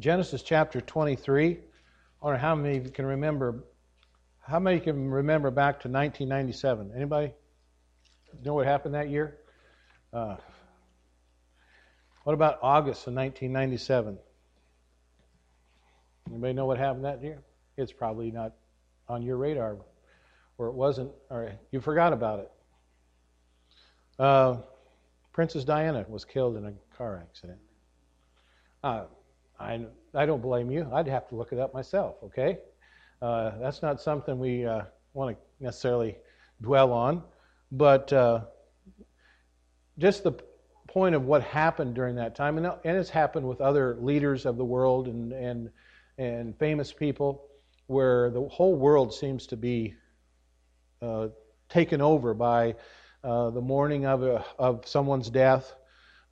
Genesis chapter 23. I wonder how many of you can remember. How many can remember back to 1997? Anybody know what happened that year? What about August of 1997? Anybody know what happened that year? It's probably not on your radar, or it wasn't, or you forgot about it. Princess Diana was killed in a car accident. I don't blame you. I'd have to look it up myself, okay? That's not something we want to necessarily dwell on, but just the point of what happened during that time, and it's happened with other leaders of the world and famous people, where the whole world seems to be taken over by the mourning of someone's death.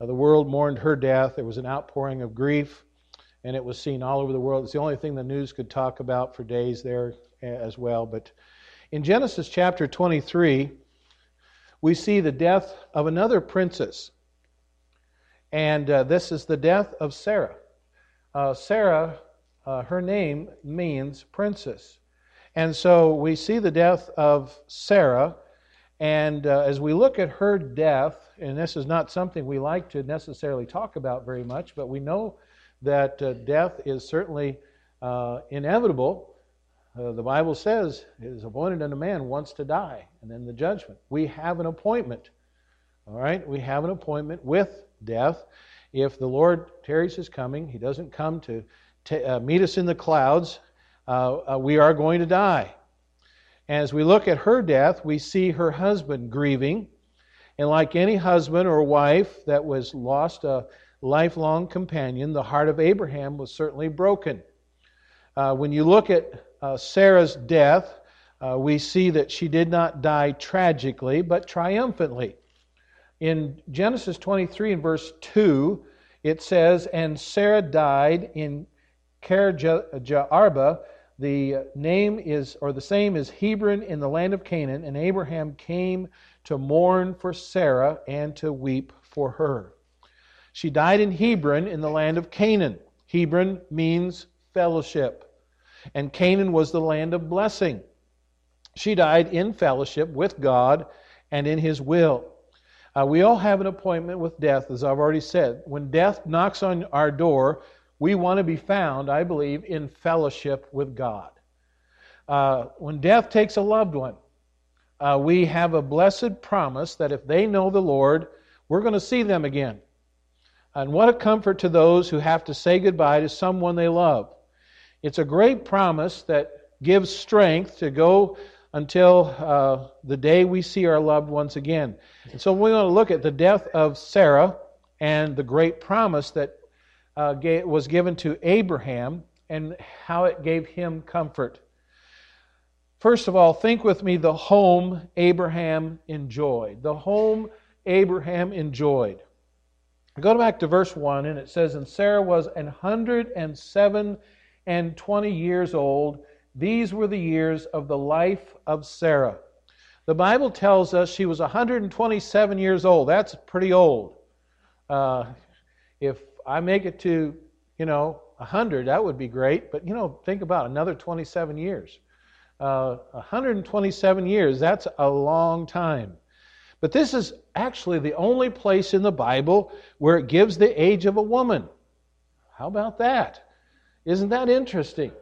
The world mourned her death. There was an outpouring of grief, and it was seen all over the world. It's the only thing the news could talk about for days there as well. But in Genesis chapter 23, we see the death of another princess, and this is the death of Sarah. Sarah, her name means princess, and so we see the death of Sarah. And as we look at her death, and this is not something we like to necessarily talk about very much, but we know that death is certainly inevitable. The Bible says it is appointed unto man once to die, and then the judgment. We have an appointment, all right? We have an appointment with death. If the Lord tarries his coming, he doesn't come to meet us in the clouds, we are going to die. As we look at her death, we see her husband grieving. And like any husband or wife that was lost a lifelong companion, the heart of Abraham was certainly broken. When you look at Sarah's death, we see that she did not die tragically, but triumphantly. In Genesis 23 and verse 2, it says, "And Sarah died in Kirjath-arba." The name is, or the same as Hebron in the land of Canaan, and Abraham came to mourn for Sarah and to weep for her. She died in Hebron in the land of Canaan. Hebron means fellowship, and Canaan was the land of blessing. She died in fellowship with God and in His will. We all have an appointment with death, as I've already said. When death knocks on our door, we want to be found, I believe, in fellowship with God. When death takes a loved one, we have a blessed promise that if they know the Lord, we're going to see them again. And what a comfort to those who have to say goodbye to someone they love. It's a great promise that gives strength to go until the day we see our loved ones again. And so we're going to look at the death of Sarah and the great promise that was given to Abraham and how it gave him comfort. First of all, think with me the home Abraham enjoyed. The home Abraham enjoyed. Go back to verse 1, and it says, "And Sarah was 107 and 20 years old. These were the years of the life of Sarah." The Bible tells us she was 127 years old. That's pretty old. If I make it to, 100, that would be great. But, think about another 27 years. 127 years, that's a long time. But this is actually the only place in the Bible where it gives the age of a woman. How about that? Isn't that interesting?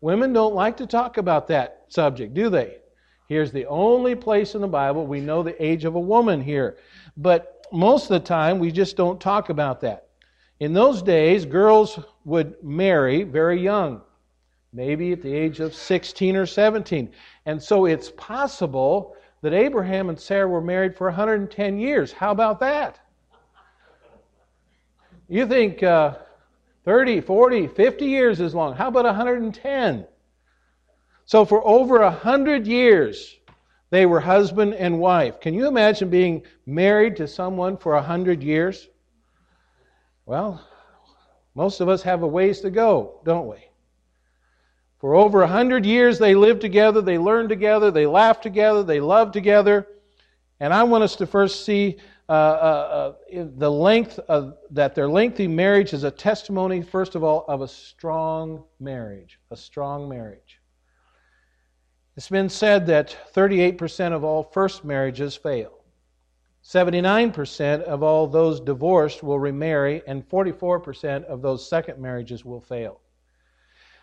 Women don't like to talk about that subject, do they? Here's the only place in the Bible we know the age of a woman here. But most of the time, we just don't talk about that. In those days, girls would marry very young, maybe at the age of 16 or 17. And so it's possible that Abraham and Sarah were married for 110 years. How about that? You think 30, 40, 50 years is long. How about 110? So for over 100 years, they were husband and wife. Can you imagine being married to someone for 100 years? Well, most of us have a ways to go, don't we? For over 100 years, they lived together, they learned together, they laughed together, they loved together. And I want us to first see the length of that their lengthy marriage is a testimony, first of all, of a strong marriage. A strong marriage. It's been said that 38% of all first marriages fail. 79% of all those divorced will remarry, and 44% of those second marriages will fail.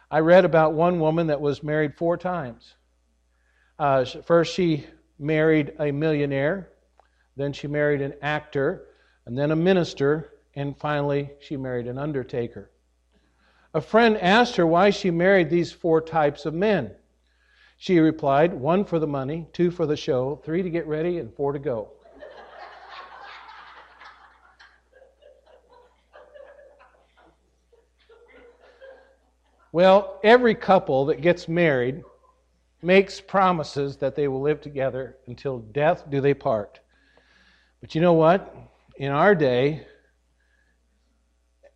I read about one woman that was married 4 times. First she married a millionaire, then she married an actor, and then a minister, and finally she married an undertaker. A friend asked her why she married these 4 types of men. She replied, 1 for the money, 2 for the show, 3 to get ready, and 4 to go. Well, every couple that gets married makes promises that they will live together until death do they part. But you know what? In our day,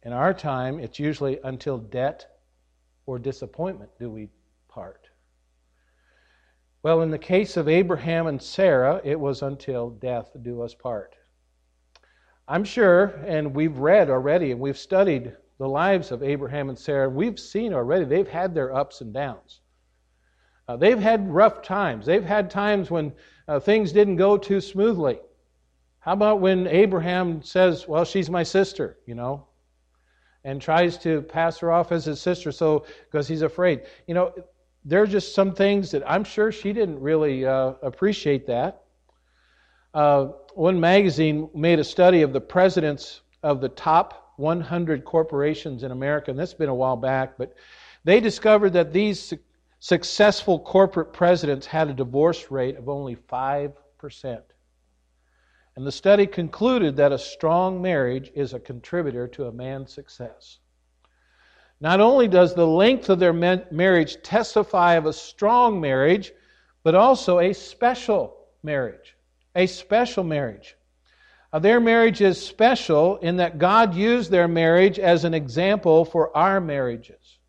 in our time, it's usually until debt or disappointment do we part. Well, in the case of Abraham and Sarah, it was until death do us part. I'm sure, and we've read already, and we've studied the lives of Abraham and Sarah, we've seen already, they've had their ups and downs. They've had rough times. They've had times when things didn't go too smoothly. How about when Abraham says, well, she's my sister, you know, and tries to pass her off as his sister so because he's afraid. You know, there are just some things that I'm sure she didn't really appreciate that. One magazine made a study of the presidents of the top 100 corporations in America, and that's been a while back, but they discovered that these successful corporate presidents had a divorce rate of only 5%. And the study concluded that a strong marriage is a contributor to a man's success. Not only does the length of their marriage testify of a strong marriage, but also a special marriage. A special marriage. Their marriage is special in that God used their marriage as an example for our marriages.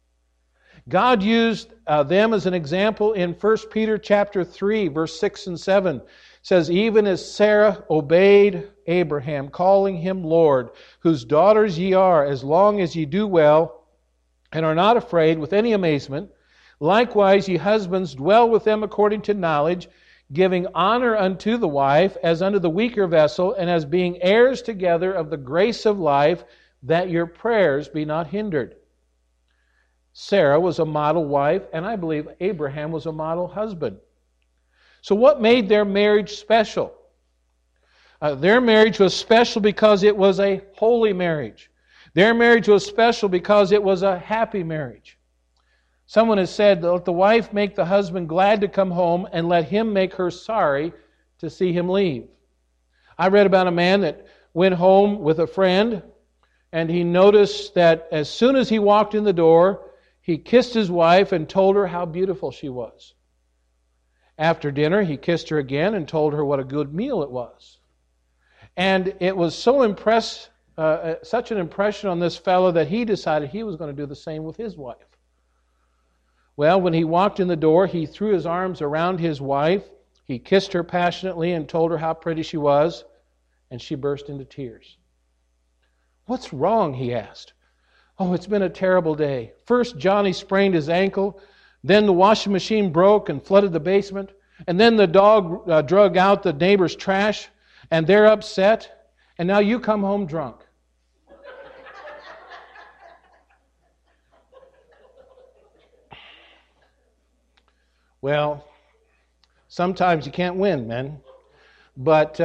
God used them as an example in 1 Peter chapter 3, verse 6 and 7. It says, even as Sarah obeyed Abraham, calling him Lord, whose daughters ye are, as long as ye do well, and are not afraid with any amazement. Likewise, ye husbands, dwell with them according to knowledge, giving honor unto the wife as unto the weaker vessel, and as being heirs together of the grace of life, that your prayers be not hindered. Sarah was a model wife, and I believe Abraham was a model husband. So what made their marriage special? Their marriage was special because it was a holy marriage. Their marriage was special because it was a happy marriage. Someone has said, let the wife make the husband glad to come home, and let him make her sorry to see him leave. I read about a man that went home with a friend, and he noticed that as soon as he walked in the door, he kissed his wife and told her how beautiful she was. After dinner, he kissed her again and told her what a good meal it was. And it was so such an impression on this fellow that he decided he was going to do the same with his wife. Well, when he walked in the door, he threw his arms around his wife. He kissed her passionately and told her how pretty she was, and she burst into tears. What's wrong? He asked. Oh, it's been a terrible day. First, Johnny sprained his ankle. Then the washing machine broke and flooded the basement. And then the dog drug out the neighbor's trash, and they're upset. And now you come home drunk. Well, sometimes you can't win, men. But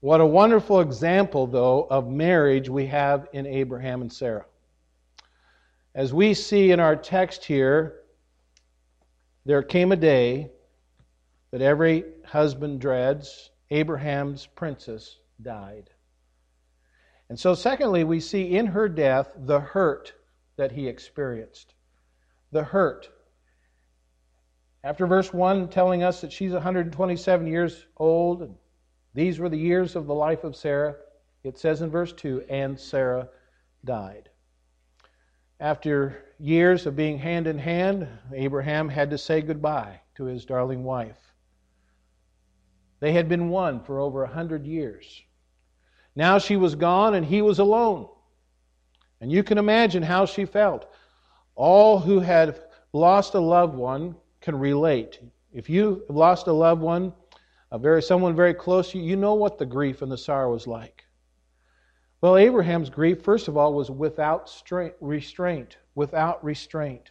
what a wonderful example, though, of marriage we have in Abraham and Sarah. As we see in our text here, there came a day that every husband dreads. Abraham's princess died. And so secondly, we see in her death the hurt that he experienced. The hurt. After verse 1 telling us that she's 127 years old, and these were the years of the life of Sarah, it says in verse 2, and Sarah died. After years of being hand in hand, Abraham had to say goodbye to his darling wife. They had been one for over 100 years. Now she was gone and he was alone. And you can imagine how she felt. All who had lost a loved one can relate. If you lost a loved one, someone very close to you, you know what the grief and the sorrow was like. Well, Abraham's grief, first of all, was without restraint. Without restraint.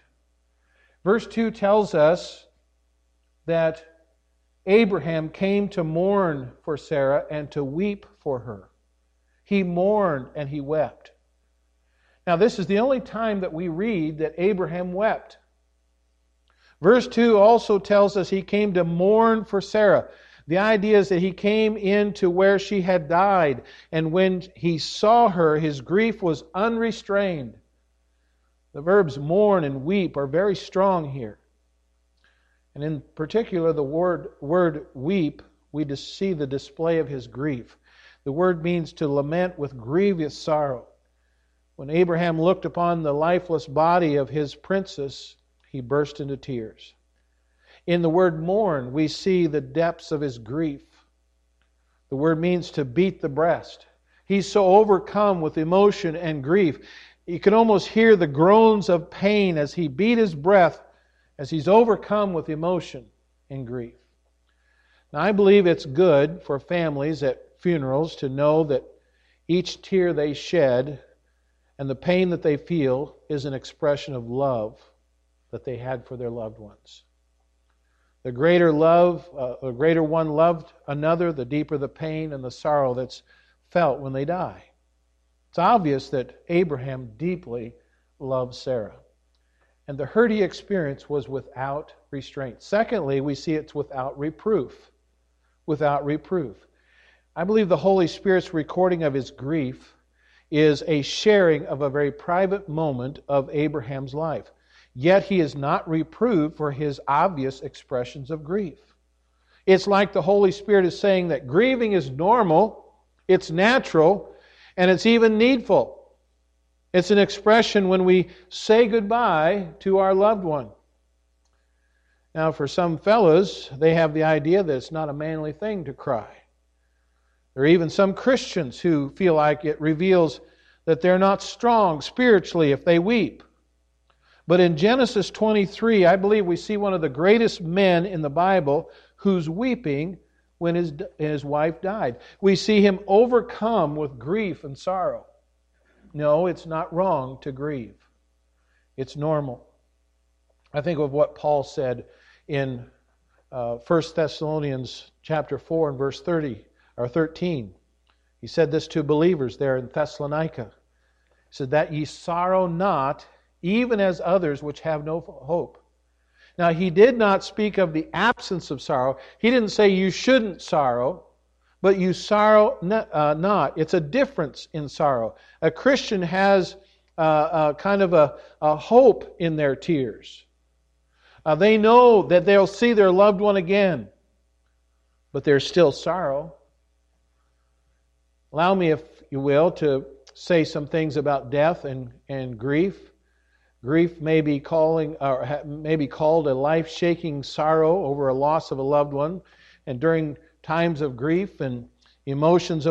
Verse 2 tells us that Abraham came to mourn for Sarah and to weep for her. He mourned and he wept. Now, this is the only time that we read that Abraham wept. Verse 2 also tells us he came to mourn for Sarah. The idea is that he came in to where she had died, and when he saw her, his grief was unrestrained. The verbs mourn and weep are very strong here. And in particular, the word weep, we just see the display of his grief. The word means to lament with grievous sorrow. When Abraham looked upon the lifeless body of his princess, he burst into tears. In the word mourn, we see the depths of his grief. The word means to beat the breast. He's so overcome with emotion and grief. You can almost hear the groans of pain as he beat his breast, as he's overcome with emotion and grief. Now, I believe it's good for families at funerals to know that each tear they shed and the pain that they feel is an expression of love that they had for their loved ones. The greater love, the greater one loved another, the deeper the pain and the sorrow that's felt when they die. It's obvious that Abraham deeply loved Sarah. And the hurt he experienced was without restraint. Secondly, we see it's without reproof. Without reproof. I believe the Holy Spirit's recording of his grief is a sharing of a very private moment of Abraham's life. Yet he is not reproved for his obvious expressions of grief. It's like the Holy Spirit is saying that grieving is normal, it's natural, and it's even needful. It's an expression when we say goodbye to our loved one. Now, for some fellows, they have the idea that it's not a manly thing to cry. There are even some Christians who feel like it reveals that they're not strong spiritually if they weep. But in Genesis 23, I believe we see one of the greatest men in the Bible who's weeping when his wife died. We see him overcome with grief and sorrow. No, it's not wrong to grieve. It's normal. I think of what Paul said in 1 Thessalonians chapter 4 and verse 30 or 13. He said this to believers there in Thessalonica. He said that ye sorrow not, even as others which have no hope. Now, he did not speak of the absence of sorrow. He didn't say you shouldn't sorrow, but you sorrow not. It's a difference in sorrow. A Christian has a kind of a hope in their tears. They know that they'll see their loved one again, but there's still sorrow. Allow me, if you will, to say some things about death and grief. Grief may be called a life-shaking sorrow over a loss of a loved one. And during times of grief and emotions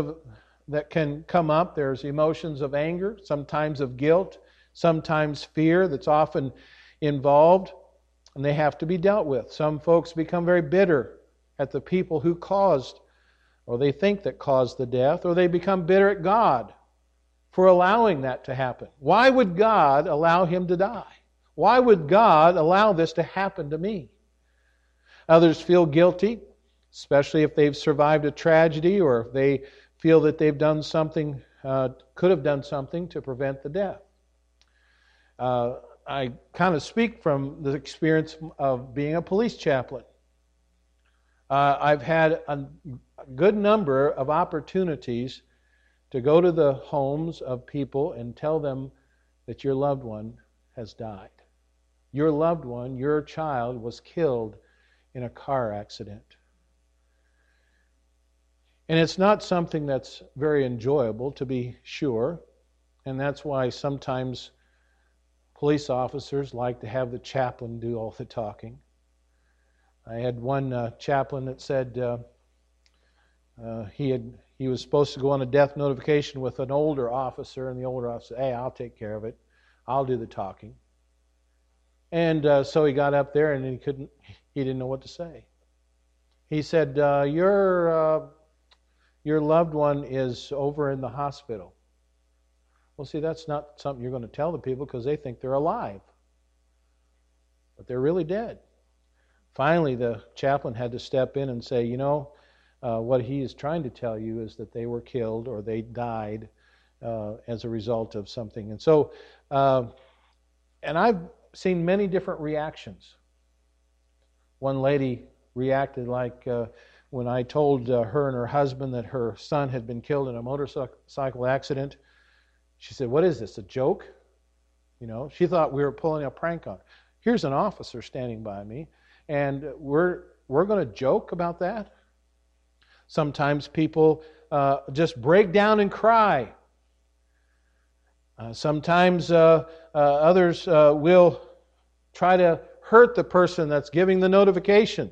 that can come up, there's emotions of anger, sometimes of guilt, sometimes fear that's often involved, and they have to be dealt with. Some folks become very bitter at the people who caused, or they think that caused the death, or they become bitter at God for allowing that to happen. Why would God allow him to die? Why would God allow this to happen to me? Others feel guilty, especially if they've survived a tragedy or if they feel that they've done something, could have done something to prevent the death. I kind of speak from the experience of being a police chaplain. I've had a good number of opportunities to go to the homes of people and tell them that your loved one has died. Your loved one, your child, was killed in a car accident. And it's not something that's very enjoyable, to be sure, and that's why sometimes police officers like to have the chaplain do all the talking. I had one chaplain that said, He was supposed to go on a death notification with an older officer, and the older officer said, "Hey, I'll take care of it. I'll do the talking." And so he got up there, and he didn't know what to say. He said, "Your loved one is over in the hospital." Well, see, that's not something you're going to tell the people because they think they're alive. But they're really dead. Finally, the chaplain had to step in and say, what he is trying to tell you is that they were killed or they died as a result of something. And so, and I've seen many different reactions. One lady reacted like when I told her and her husband that her son had been killed in a motorcycle accident. She said, "What is this, a joke?" She thought we were pulling a prank on her. Here's an officer standing by me, and we're going to joke about that? Sometimes people just break down and cry. Sometimes others will try to hurt the person that's giving the notification.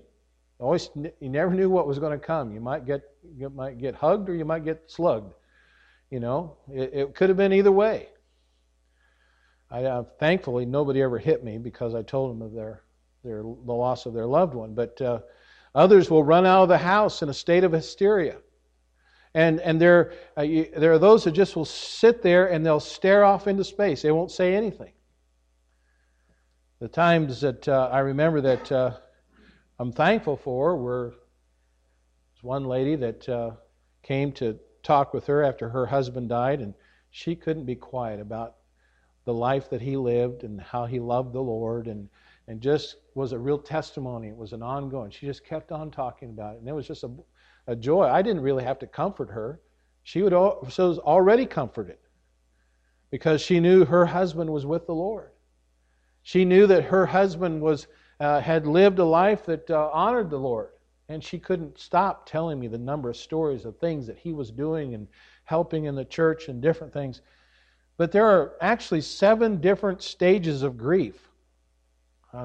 You never knew what was going to come. You might get hugged or you might get slugged. It could have been either way. Thankfully, nobody ever hit me because I told them of the loss of their loved one. But others will run out of the house in a state of hysteria, and there are those that just will sit there and they'll stare off into space. They won't say anything. The times that I remember that I'm thankful for were one lady that came to talk with her after her husband died, and she couldn't be quiet about the life that he lived and how he loved the Lord, and just was a real testimony. It was an ongoing. She just kept on talking about it, and it was just a joy. I didn't really have to comfort her. She was already comforted because she knew her husband was with the Lord. She knew that her husband had lived a life that honored the Lord, and she couldn't stop telling me the number of stories of things that he was doing and helping in the church and different things. But there are actually 7 different stages of grief.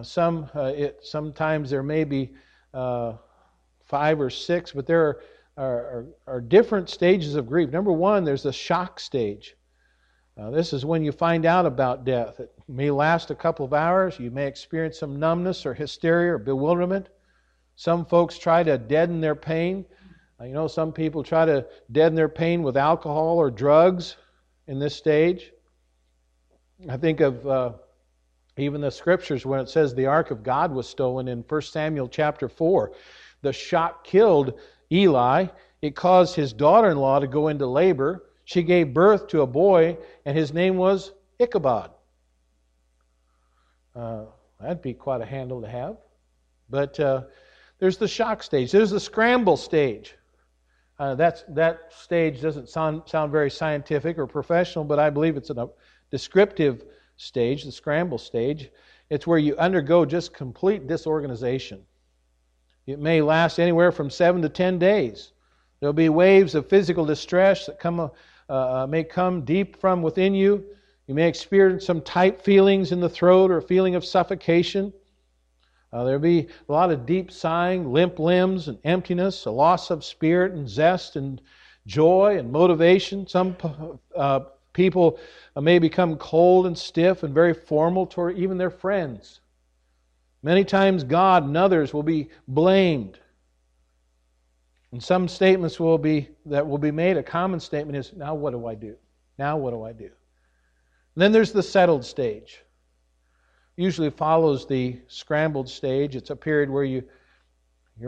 Sometimes there may be 5 or 6, but there are different stages of grief. Number 1, there's the shock stage. This is when you find out about death. It may last a couple of hours. You may experience some numbness or hysteria or bewilderment. Some folks try to deaden their pain. Some people try to deaden their pain with alcohol or drugs. In this stage, I think of even the scriptures when it says the ark of God was stolen in 1 Samuel chapter 4. The shock killed Eli. It caused his daughter-in-law to go into labor. She gave birth to a boy, and his name was Ichabod. That'd be quite a handle to have. But there's the shock stage. There's the scramble stage. That stage doesn't sound very scientific or professional, but I believe it's a descriptive stage, the scramble stage. It's where you undergo just complete disorganization. It may last anywhere from 7 to 10 days. There'll be waves of physical distress that may come deep from within you. You may experience some tight feelings in the throat or a feeling of suffocation. There'll be a lot of deep sighing, limp limbs and emptiness, a loss of spirit and zest and joy and motivation. Some people may become cold and stiff and very formal toward even their friends. Many times God and others will be blamed. And some statements will be made. A common statement is, "Now what do I do? Now what do I do?" And then there's the settled stage. Usually follows the scrambled stage. It's a period where you're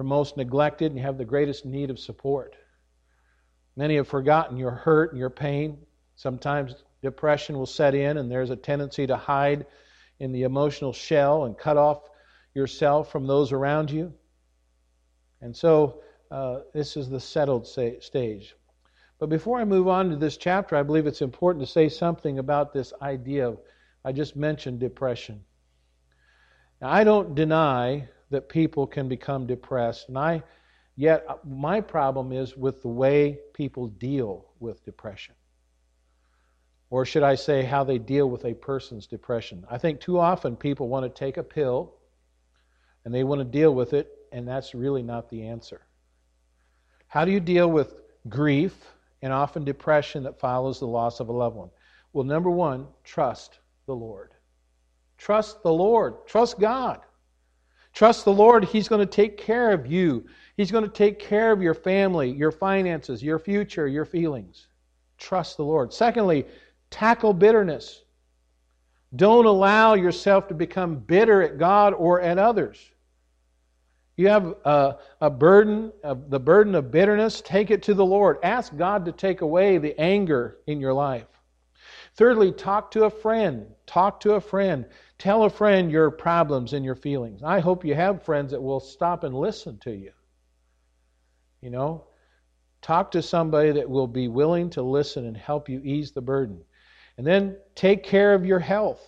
most neglected and you have the greatest need of support. Many have forgotten your hurt and your pain. Sometimes depression will set in, and there's a tendency to hide in the emotional shell and cut off yourself from those around you. And so this is the settled stage. But before I move on to this chapter, I believe it's important to say something about this idea of, I just mentioned depression. Now, I don't deny that people can become depressed, yet my problem is with the way people deal with depression. Or should I say how they deal with a person's depression. I think too often people want to take a pill and they want to deal with it, and that's really not the answer. How do you deal with grief and often depression that follows the loss of a loved one? Well, number one, trust the Lord. Trust the Lord. Trust God. Trust the Lord. He's going to take care of you. He's going to take care of your family, your finances, your future, your feelings. Trust the Lord. Secondly, tackle bitterness. Don't allow yourself to become bitter at God or at others. You have a burden, the burden of bitterness, take it to the Lord. Ask God to take away the anger in your life. Thirdly, talk to a friend. Talk to a friend. Tell a friend your problems and your feelings. I hope you have friends that will stop and listen to you. You know, talk to somebody that will be willing to listen and help you ease the burden. And then take care of your health.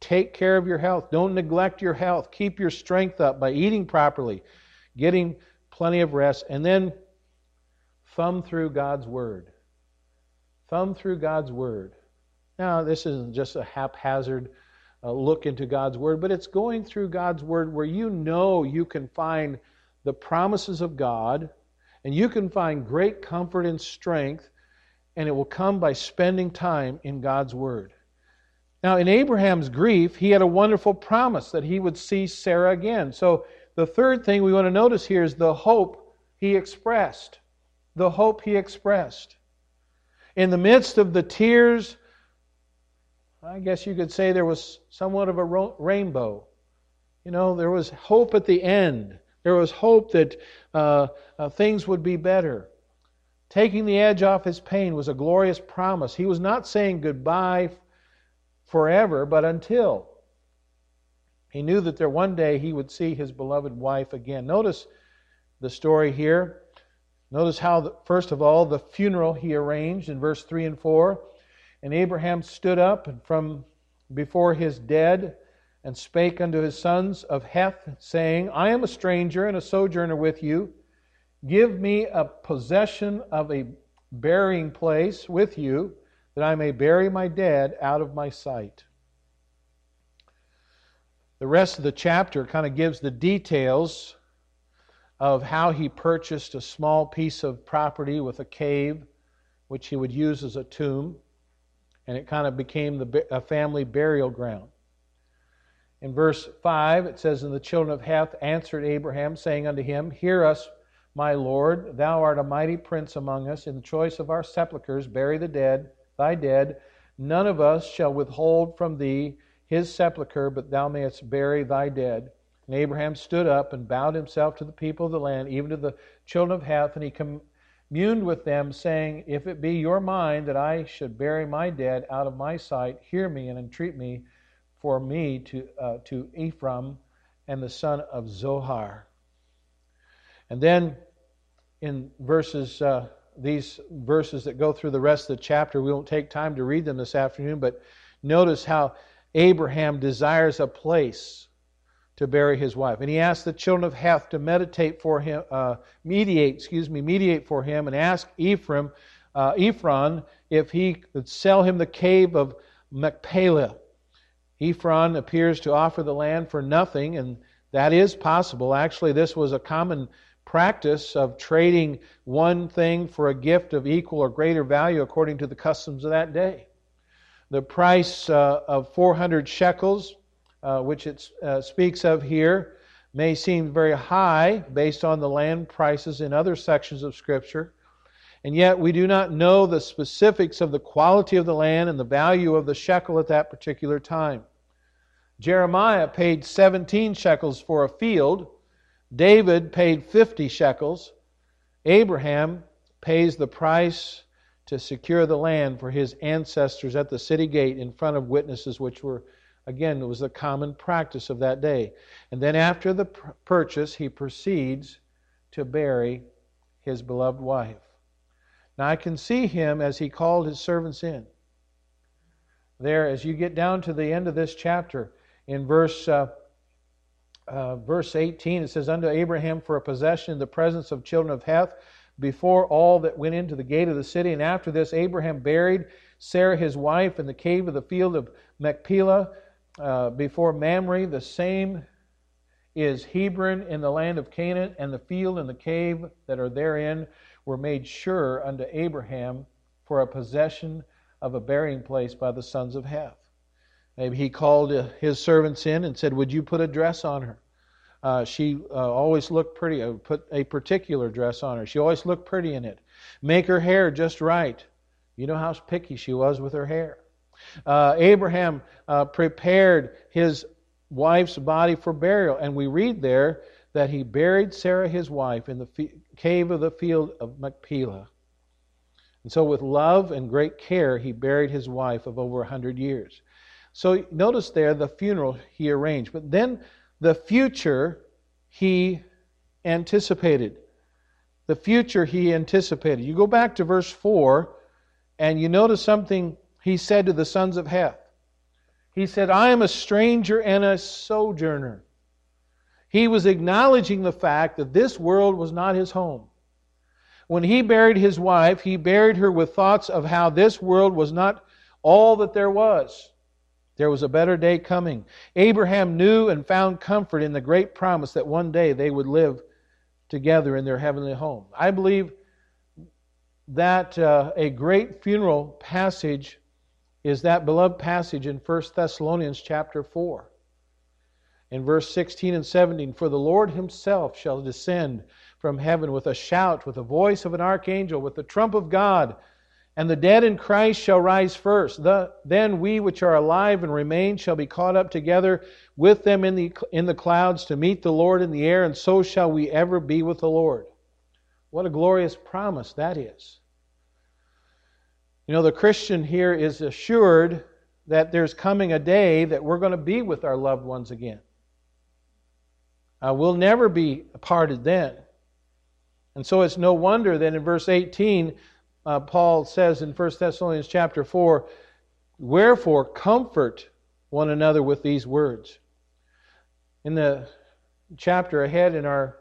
Take care of your health. Don't neglect your health. Keep your strength up by eating properly, getting plenty of rest, and then thumb through God's Word. Thumb through God's Word. Now, this isn't just a haphazard look into God's Word, but it's going through God's Word where you know you can find the promises of God, and you can find great comfort and strength, and it will come by spending time in God's Word. Now, in Abraham's grief, he had a wonderful promise that he would see Sarah again. So the third thing we want to notice here is the hope he expressed. The hope he expressed. In the midst of the tears, I guess you could say there was somewhat of a rainbow. You know, there was hope at the end. There was hope that things would be better. Taking the edge off his pain was a glorious promise. He was not saying goodbye forever, but until. He knew that there one day he would see his beloved wife again. Notice the story here. Notice how, first of all, the funeral he arranged in verse 3 and 4. And Abraham stood up and from before his dead and spake unto his sons of Heth, saying, I am a stranger and a sojourner with you. Give me a possession of a burying place with you, that I may bury my dead out of my sight. The rest of the chapter kind of gives the details of how he purchased a small piece of property with a cave, which he would use as a tomb, and it kind of became a family burial ground. In verse 5, it says, And the children of Heth answered Abraham, saying unto him, Hear us, my Lord, thou art a mighty prince among us. In the choice of our sepulchres, bury the dead, thy dead, none of us shall withhold from thee his sepulchre, but thou mayest bury thy dead. And Abraham stood up and bowed himself to the people of the land, even to the children of Heth, and he communed with them, saying, If it be your mind that I should bury my dead out of my sight, hear me and entreat me for me to Ephron and the son of Zohar. And then in verses... These verses that go through the rest of the chapter, we won't take time to read them this afternoon, but notice how Abraham desires a place to bury his wife. And he asks the children of Heth to mediate for him, and ask Ephron if he could sell him the cave of Machpelah. Ephron appears to offer the land for nothing, and that is possible. Actually, this was a common practice of trading one thing for a gift of equal or greater value according to the customs of that day. The price of 400 shekels, which it speaks of here, may seem very high based on the land prices in other sections of Scripture, and yet we do not know the specifics of the quality of the land and the value of the shekel at that particular time. Jeremiah paid 17 shekels for a field, David paid 50 shekels. Abraham pays the price to secure the land for his ancestors at the city gate in front of witnesses, which were, again, it was the common practice of that day. And then after the purchase, he proceeds to bury his beloved wife. Now I can see him as he called his servants in. There, as you get down to the end of this chapter, in verse 18, it says, Unto Abraham for a possession in the presence of children of Heth, before all that went into the gate of the city. And after this, Abraham buried Sarah his wife in the cave of the field of Machpelah, before Mamre. The same is Hebron in the land of Canaan, and the field and the cave that are therein were made sure unto Abraham for a possession of a burying place by the sons of Heth. Maybe he called his servants in and said, would you put a dress on her? She always looked pretty. Put a particular dress on her. She always looked pretty in it. Make her hair just right. You know how picky she was with her hair. Abraham prepared his wife's body for burial. And we read there that he buried Sarah, his wife, in the cave of the field of Machpelah. And so with love and great care, he buried his wife of over 100 years. So notice there the funeral he arranged. But then the future he anticipated. The future he anticipated. You go back to verse 4 and you notice something he said to the sons of Heth. He said, I am a stranger and a sojourner. He was acknowledging the fact that this world was not his home. When he buried his wife, he buried her with thoughts of how this world was not all that there was. There was a better day coming. Abraham knew and found comfort in the great promise that one day they would live together in their heavenly home. I believe that a great funeral passage is that beloved passage in 1 Thessalonians chapter 4. In verse 16 and 17, for the Lord himself shall descend from heaven with a shout, with the voice of an archangel, with the trump of God, and the dead in Christ shall rise first. Then we which are alive and remain shall be caught up together with them in the clouds to meet the Lord in the air, and so shall we ever be with the Lord. What a glorious promise that is. You know, the Christian here is assured that there's coming a day that we're going to be with our loved ones again. We'll never be parted then. And so it's no wonder that in verse 18... Paul says in 1 Thessalonians chapter 4, wherefore comfort one another with these words. In the chapter ahead in our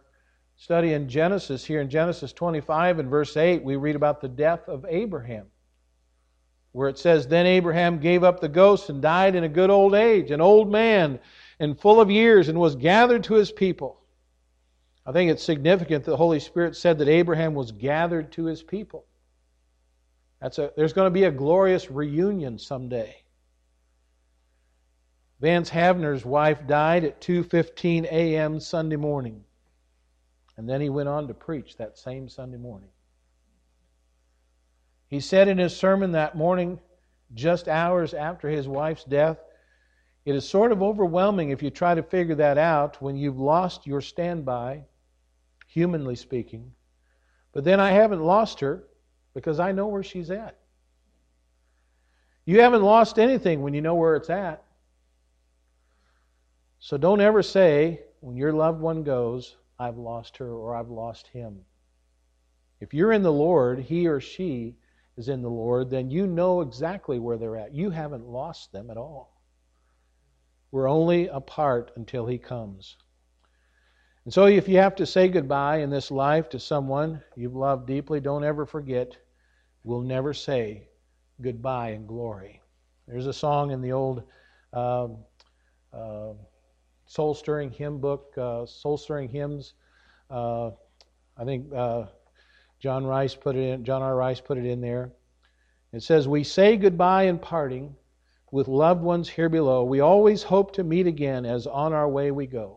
study in Genesis, here in Genesis 25 and verse 8, we read about the death of Abraham, where it says, then Abraham gave up the ghost and died in a good old age, an old man and full of years, and was gathered to his people. I think it's significant that the Holy Spirit said that Abraham was gathered to his people. There's going to be a glorious reunion someday. Vance Havner's wife died at 2:15 a.m. Sunday morning. And then he went on to preach that same Sunday morning. He said in his sermon that morning, just hours after his wife's death, it is sort of overwhelming if you try to figure that out when you've lost your standby, humanly speaking. But then I haven't lost her, because I know where she's at. You haven't lost anything when you know where it's at. So don't ever say, when your loved one goes, I've lost her or I've lost him. If you're in the Lord, he or she is in the Lord, then you know exactly where they're at. You haven't lost them at all. We're only apart until he comes. And so if you have to say goodbye in this life to someone you've loved deeply, don't ever forget, we'll never say goodbye in glory. There's a song in the old Soul Stirring Hymn book, Soul Stirring Hymns. I think John R. Rice put it in there. It says, we say goodbye in parting with loved ones here below. We always hope to meet again as on our way we go.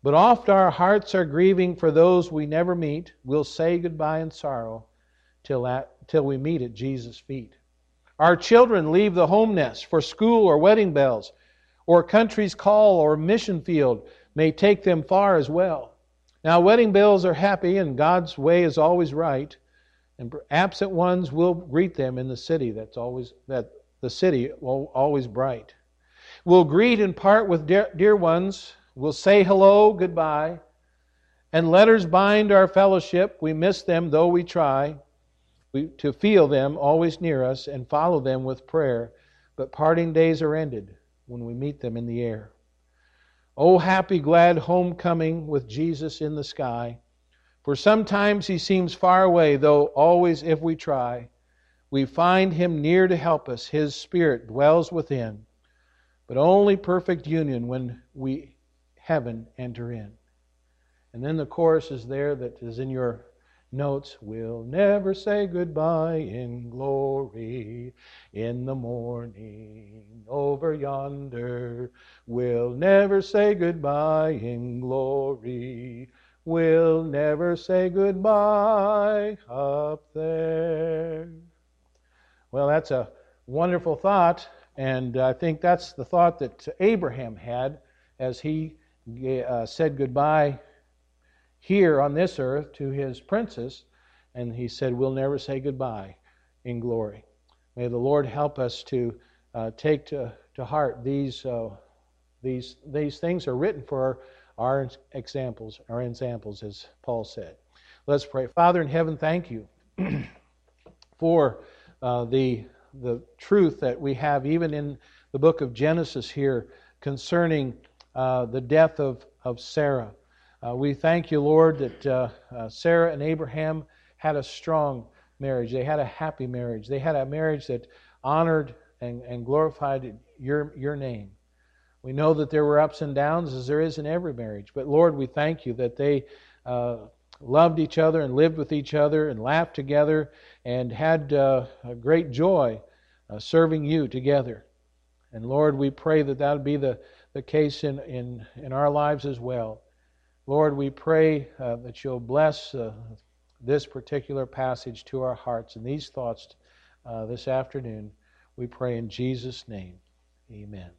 But oft our hearts are grieving for those we never meet. We'll say goodbye in sorrow till we meet at Jesus' feet. Our children leave the home nest for school or wedding bells, or country's call or mission field may take them far as well. Now wedding bells are happy and God's way is always right, and absent ones will greet them in the city always bright. We'll greet and part with dear ones. We'll say hello, goodbye, and letters bind our fellowship. We miss them, though we try to feel them always near us and follow them with prayer. But parting days are ended when we meet them in the air. Oh, happy, glad homecoming with Jesus in the sky. For sometimes he seems far away, though always if we try, we find him near to help us. His spirit dwells within. But only perfect union when we heaven enter in. And then the chorus is there that is in your notes. We'll never say goodbye in glory in the morning over yonder. We'll never say goodbye in glory. We'll never say goodbye up there. Well, that's a wonderful thought, and I think that's the thought that Abraham had as he said goodbye here on this earth to his princess, and he said, we'll never say goodbye in glory. May the Lord help us to take to heart these things are written for our examples, as Paul said. Let's pray. Father in heaven, thank you for the truth that we have even in the book of Genesis here concerning the death of Sarah. We thank you, Lord, that Sarah and Abraham had a strong marriage. They had a happy marriage. They had a marriage that honored and glorified your name. We know that there were ups and downs, as there is in every marriage. But Lord, we thank you that they loved each other and lived with each other and laughed together and had a great joy serving you together. And Lord, we pray that that would be the case in our lives as well. Lord, we pray that you'll bless this particular passage to our hearts and these thoughts this afternoon. We pray in Jesus' name. Amen.